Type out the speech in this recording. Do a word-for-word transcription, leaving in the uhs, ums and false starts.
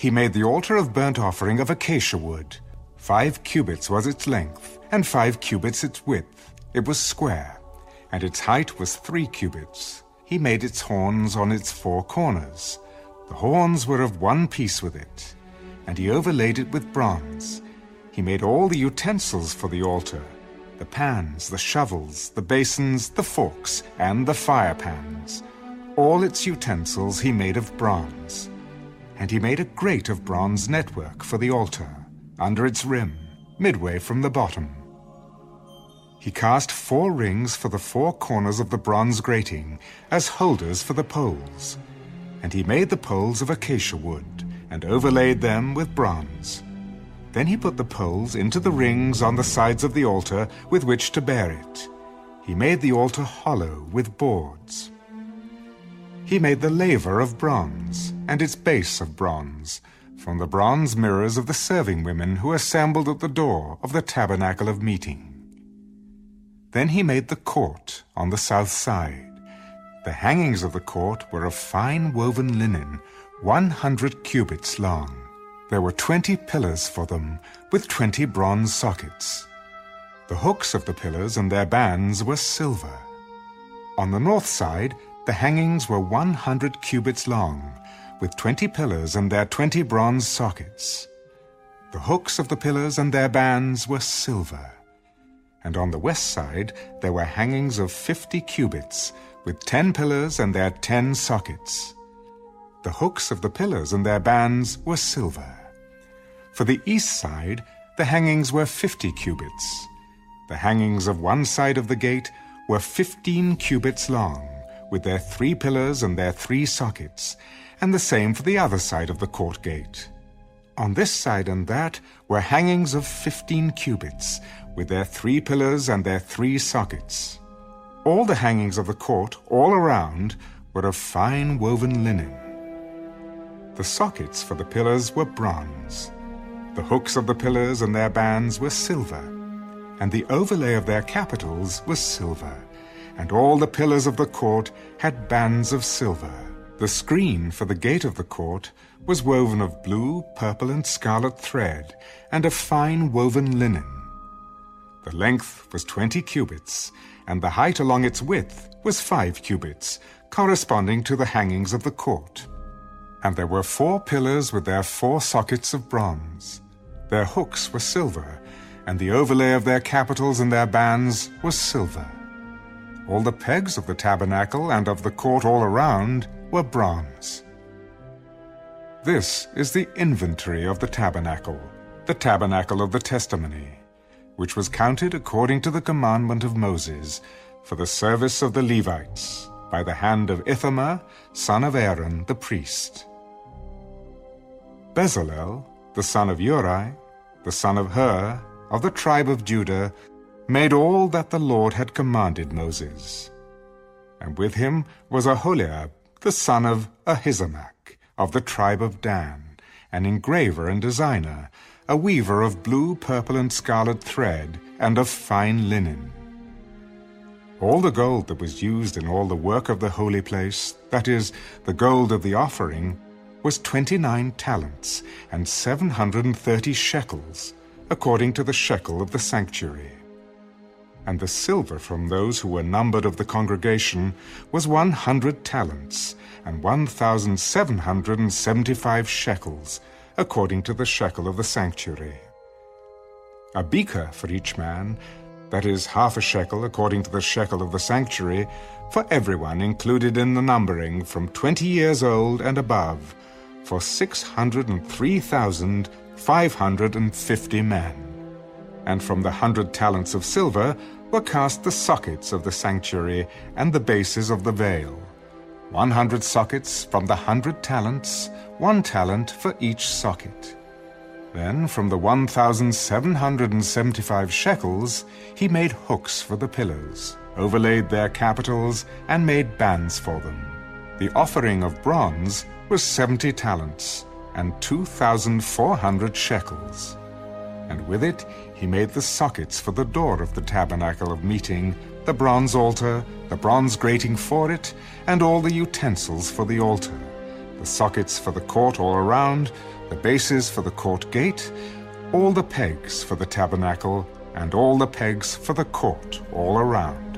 He made the altar of burnt offering of acacia wood. Five cubits was its length, and five cubits its width. It was square, and its height was three cubits. He made its horns on its four corners. The horns were of one piece with it, and he overlaid it with bronze. He made all the utensils for the altar, the pans, the shovels, the basins, the forks, and the firepans. All its utensils he made of bronze. And he made a grate of bronze network for the altar, under its rim, midway from the bottom. He cast four rings for the four corners of the bronze grating, as holders for the poles. And he made the poles of acacia wood, and overlaid them with bronze. Then he put the poles into the rings on the sides of the altar with which to bear it. He made the altar hollow with boards. He made the laver of bronze, and its base of bronze, from the bronze mirrors of the serving women who assembled at the door of the tabernacle of meeting. Then he made the court on the south side. The hangings of the court were of fine woven linen, one hundred cubits long. There were twenty pillars for them, with twenty bronze sockets. The hooks of the pillars and their bands were silver. On the north side, the hangings were one hundred cubits long, with twenty pillars and their twenty bronze sockets. The hooks of the pillars and their bands were silver. And on the west side, there were hangings of fifty cubits, with ten pillars and their ten sockets. The hooks of the pillars and their bands were silver. For the east side, the hangings were fifty cubits. The hangings of one side of the gate were fifteen cubits long, with their three pillars and their three sockets, and the same for the other side of the court gate. On this side and that were hangings of fifteen cubits, with their three pillars and their three sockets. All the hangings of the court, all around, were of fine woven linen. The sockets for the pillars were bronze. The hooks of the pillars and their bands were silver, and the overlay of their capitals was silver, and all the pillars of the court had bands of silver. The screen for the gate of the court was woven of blue, purple, and scarlet thread, and of fine woven linen. The length was twenty cubits, and the height along its width was five cubits, corresponding to the hangings of the court. And there were four pillars with their four sockets of bronze. Their hooks were silver, and the overlay of their capitals and their bands was silver. All the pegs of the tabernacle and of the court all around were bronze. This is the inventory of the tabernacle, the tabernacle of the testimony, which was counted according to the commandment of Moses, for the service of the Levites, by the hand of Ithamar, son of Aaron the priest. Bezalel, the son of Uri, the son of Hur, of the tribe of Judah, made all that the Lord had commanded Moses. And with him was Aholiab, the son of Ahizamach, of the tribe of Dan, an engraver and designer, a weaver of blue, purple, and scarlet thread, and of fine linen. All the gold that was used in all the work of the holy place, that is, the gold of the offering, was twenty-nine talents and seven hundred and thirty shekels, according to the shekel of the sanctuary. And the silver from those who were numbered of the congregation was one hundred talents and one thousand seven hundred and seventy-five shekels, according to the shekel of the sanctuary. A beaker for each man, that is, half a shekel according to the shekel of the sanctuary, for everyone included in the numbering from twenty years old and above, for six hundred and three thousand five hundred and fifty men. And from the hundred talents of silver were cast the sockets of the sanctuary and the bases of the veil. One hundred sockets from the hundred talents, one talent for each socket. Then from the one thousand seven hundred and seventy-five shekels he made hooks for the pillars, overlaid their capitals, and made bands for them. The offering of bronze was seventy talents and two thousand four hundred shekels. And with it he made the sockets for the door of the tabernacle of meeting, the bronze altar, the bronze grating for it, and all the utensils for the altar, the sockets for the court all around, the bases for the court gate, all the pegs for the tabernacle, and all the pegs for the court all around.